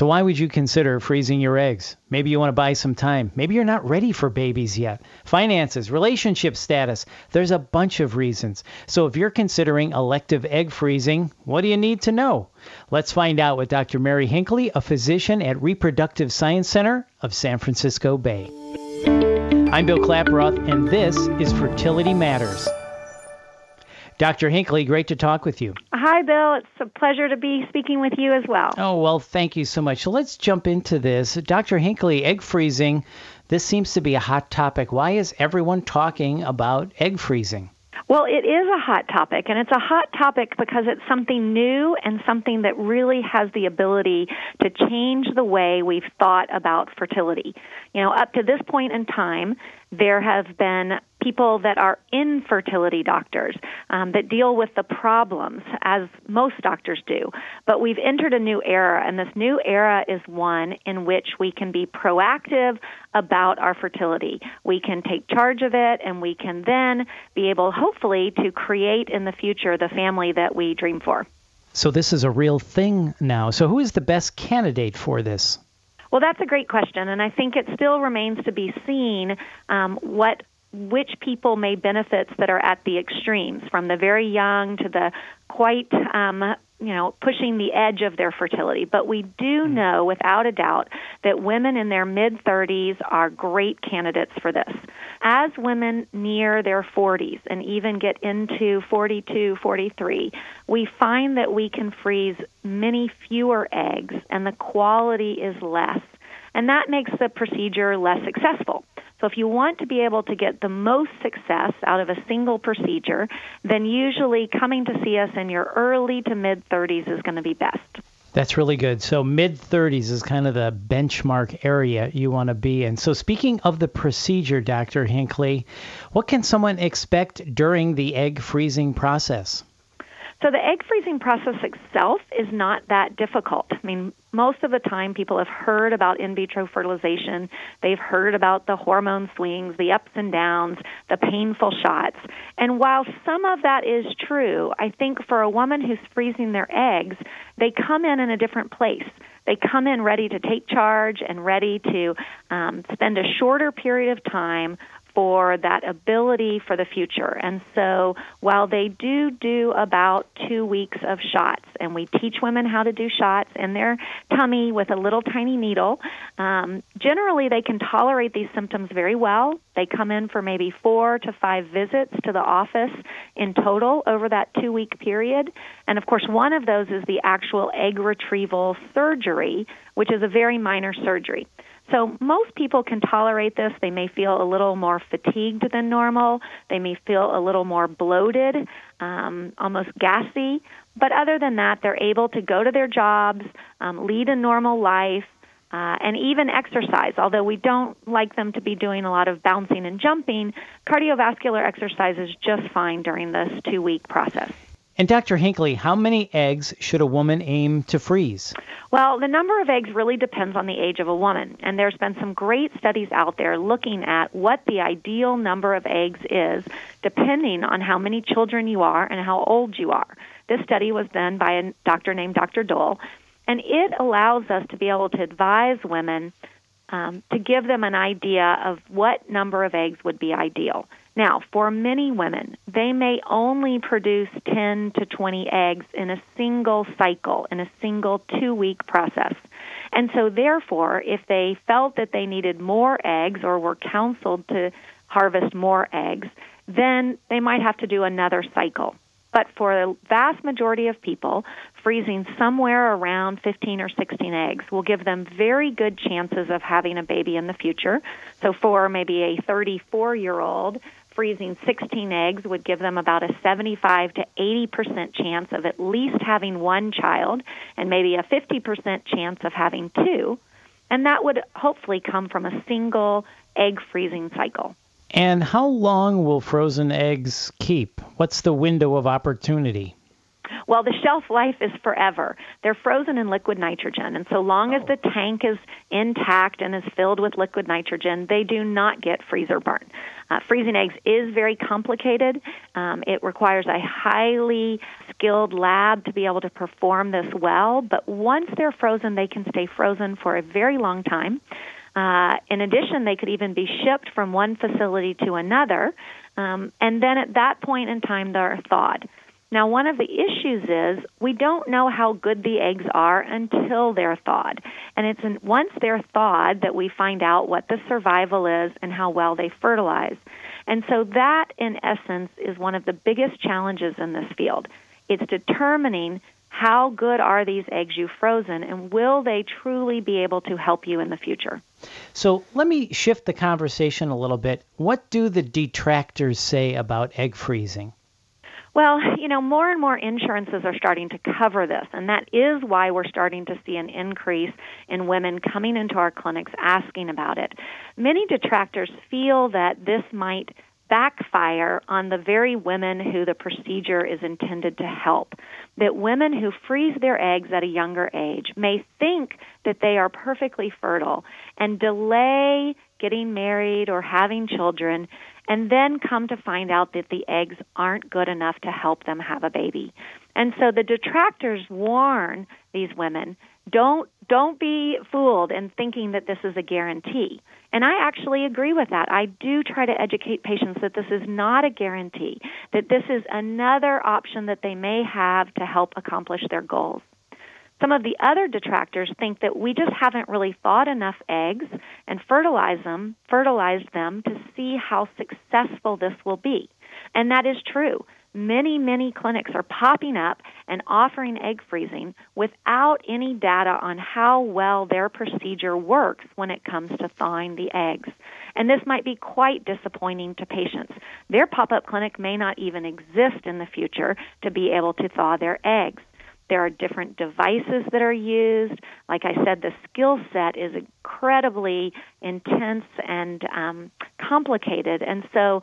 So why would you consider freezing your eggs? Maybe you want to buy some time. Maybe you're not ready for babies yet. Finances, relationship status. There's a bunch of reasons. So if you're considering elective egg freezing, what do you need to know? Let's find out with Dr. Mary Hinckley, a physician at Reproductive Science Center of San Francisco Bay. I'm Bill Klaproth, and this is Fertility Matters. Dr. Hinckley, great to talk with you. Hi, Bill. It's a pleasure to be speaking with you as well. Oh, well, thank you so much. So let's jump into this. Dr. Hinckley, egg freezing, this seems to be a hot topic. Why is everyone talking about egg freezing? Well, it is a hot topic, and it's a hot topic because it's something new and something that really has the ability to change the way we've thought about fertility. You know, up to this point in time, there have been people that are infertility doctors that deal with the problems, as most doctors do. But we've entered a new era, and this new era is one in which we can be proactive about our fertility. We can take charge of it, and we can then be able, hopefully, to create in the future the family that we dream for. So this is a real thing now. So who is the best candidate for this? Well, that's a great question, and I think it still remains to be seen which people may benefits that are at the extremes, from the very young to the quite, pushing the edge of their fertility. But we do know, without a doubt, that women in their mid-30s are great candidates for this. As women near their 40s and even get into 42, 43, we find that we can freeze many fewer eggs and the quality is less. And that makes the procedure less successful. So if you want to be able to get the most success out of a single procedure, then usually coming to see us in your early to mid-30s is going to be best. That's really good. So mid-30s is kind of the benchmark area you want to be in. So speaking of the procedure, Dr. Hinckley, what can someone expect during the egg freezing process? So the egg freezing process itself is not that difficult. I mean, most of the time people have heard about in vitro fertilization. They've heard about the hormone swings, the ups and downs, the painful shots. And while some of that is true, I think for a woman who's freezing their eggs, they come in a different place. They come in ready to take charge and ready to spend a shorter period of time for that ability for the future. And so while they do about 2 weeks of shots, and we teach women how to do shots in their tummy with a little tiny needle, generally they can tolerate these symptoms very well. They come in for maybe 4 to 5 visits to the office in total over that 2-week period. And of course, one of those is the actual egg retrieval surgery, which is a very minor surgery. So most people can tolerate this. They may feel a little more fatigued than normal. They may feel a little more bloated, almost gassy. But other than that, they're able to go to their jobs, lead a normal life, and even exercise. Although we don't like them to be doing a lot of bouncing and jumping, cardiovascular exercise is just fine during this 2-week process. And Dr. Hinckley, how many eggs should a woman aim to freeze? Well, the number of eggs really depends on the age of a woman. And there's been some great studies out there looking at what the ideal number of eggs is, depending on how many children you are and how old you are. This study was done by a doctor named Dr. Dole, and it allows us to be able to advise women to give them an idea of what number of eggs would be ideal. Now, for many women, they may only produce 10 to 20 eggs in a single cycle, in a single 2-week process. And so, therefore, if they felt that they needed more eggs or were counseled to harvest more eggs, then they might have to do another cycle. But for the vast majority of people, freezing somewhere around 15 or 16 eggs will give them very good chances of having a baby in the future. So for maybe a 34-year-old, freezing 16 eggs would give them about a 75 to 80% chance of at least having one child and maybe a 50% chance of having two. And that would hopefully come from a single egg freezing cycle. And how long will frozen eggs keep? What's the window of opportunity? Well, the shelf life is forever. They're frozen in liquid nitrogen, and so long as the tank is intact and is filled with liquid nitrogen, they do not get freezer burn. Freezing eggs is very complicated. It requires a highly skilled lab to be able to perform this well, but once they're frozen, they can stay frozen for a very long time. In addition, they could even be shipped from one facility to another, and then at that point in time, they're thawed. Now, one of the issues is we don't know how good the eggs are until they're thawed. And it's once they're thawed that we find out what the survival is and how well they fertilize. And so that, in essence, is one of the biggest challenges in this field. It's determining how good are these eggs you've frozen, and will they truly be able to help you in the future? So let me shift the conversation a little bit. What do the detractors say about egg freezing? Well, you know, more and more insurances are starting to cover this, and that is why we're starting to see an increase in women coming into our clinics asking about it. Many detractors feel that this might backfire on the very women who the procedure is intended to help, that women who freeze their eggs at a younger age may think that they are perfectly fertile and delay getting married or having children, and then come to find out that the eggs aren't good enough to help them have a baby. And so the detractors warn these women, don't be fooled in thinking that this is a guarantee. And I actually agree with that. I do try to educate patients that this is not a guarantee, that this is another option that they may have to help accomplish their goals. Some of the other detractors think that we just haven't really thawed enough eggs and fertilized them to see how successful this will be. And that is true. Many, many clinics are popping up and offering egg freezing without any data on how well their procedure works when it comes to thawing the eggs. And this might be quite disappointing to patients. Their pop-up clinic may not even exist in the future to be able to thaw their eggs. There are different devices that are used. Like I said, the skill set is incredibly intense and complicated. And so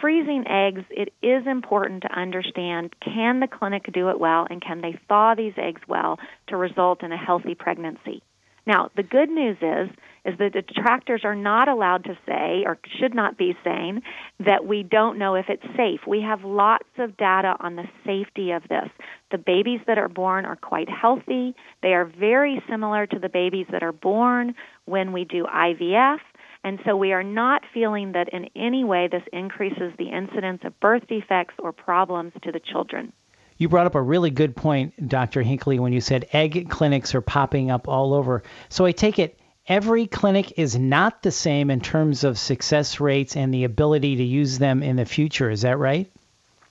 freezing eggs, it is important to understand, can the clinic do it well, and can they thaw these eggs well to result in a healthy pregnancy? Now, the good news is that the detractors are not allowed to say, or should not be saying, that we don't know if it's safe. We have lots of data on the safety of this. The babies that are born are quite healthy. They are very similar to the babies that are born when we do IVF. And so we are not feeling that in any way this increases the incidence of birth defects or problems to the children. You brought up a really good point, Dr. Hinckley, when you said egg clinics are popping up all over. So I take it every clinic is not the same in terms of success rates and the ability to use them in the future. Is that right?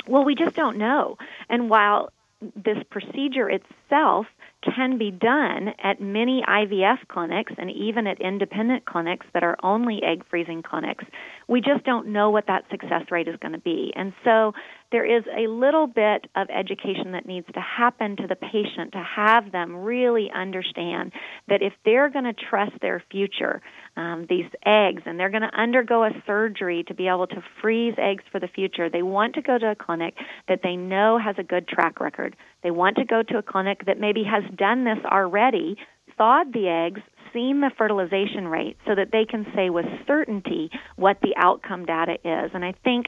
Well, we just don't know. And while this procedure itself can be done at many IVF clinics and even at independent clinics that are only egg freezing clinics, we just don't know what that success rate is going to be. And so there is a little bit of education that needs to happen to the patient to have them really understand that if they're going to trust their future, these eggs, and they're going to undergo a surgery to be able to freeze eggs for the future, they want to go to a clinic that they know has a good track record. They want to go to a clinic that maybe has done this already, thawed the eggs, seen the fertilization rate, so that they can say with certainty what the outcome data is. And I think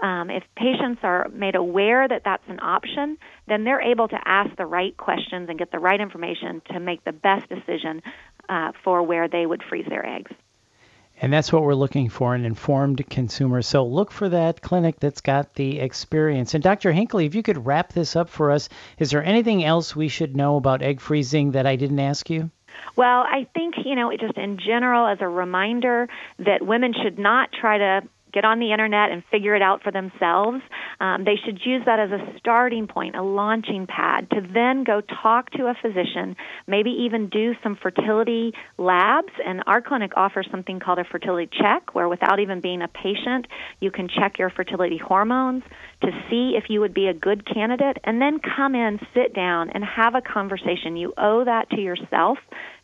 if patients are made aware that that's an option, then they're able to ask the right questions and get the right information to make the best decision for where they would freeze their eggs. And that's what we're looking for, an informed consumer. So look for that clinic that's got the experience. And Dr. Hinckley, if you could wrap this up for us, is there anything else we should know about egg freezing that I didn't ask you? Well, I think, just in general, as a reminder that women should not try to get on the internet and figure it out for themselves. They should use that as a starting point, a launching pad, to then go talk to a physician, maybe even do some fertility labs. And our clinic offers something called a fertility check, where without even being a patient, you can check your fertility hormones to see if you would be a good candidate, and then come in, sit down, and have a conversation. You owe that to yourself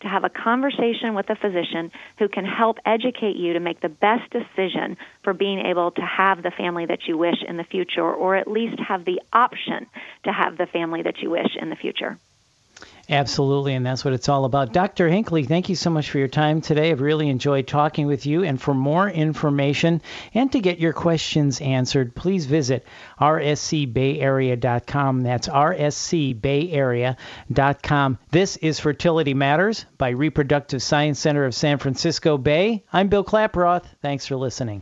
to have a conversation with a physician who can help educate you to make the best decision for being able to have the family that you wish in the future, or at least have the option to have the family that you wish in the future. Absolutely, and that's what it's all about. Dr. Hinckley, thank you so much for your time today. I've really enjoyed talking with you. And for more information and to get your questions answered, please visit rscbayarea.com. That's rscbayarea.com. This is Fertility Matters by Reproductive Science Center of San Francisco Bay. I'm Bill Klaproth. Thanks for listening.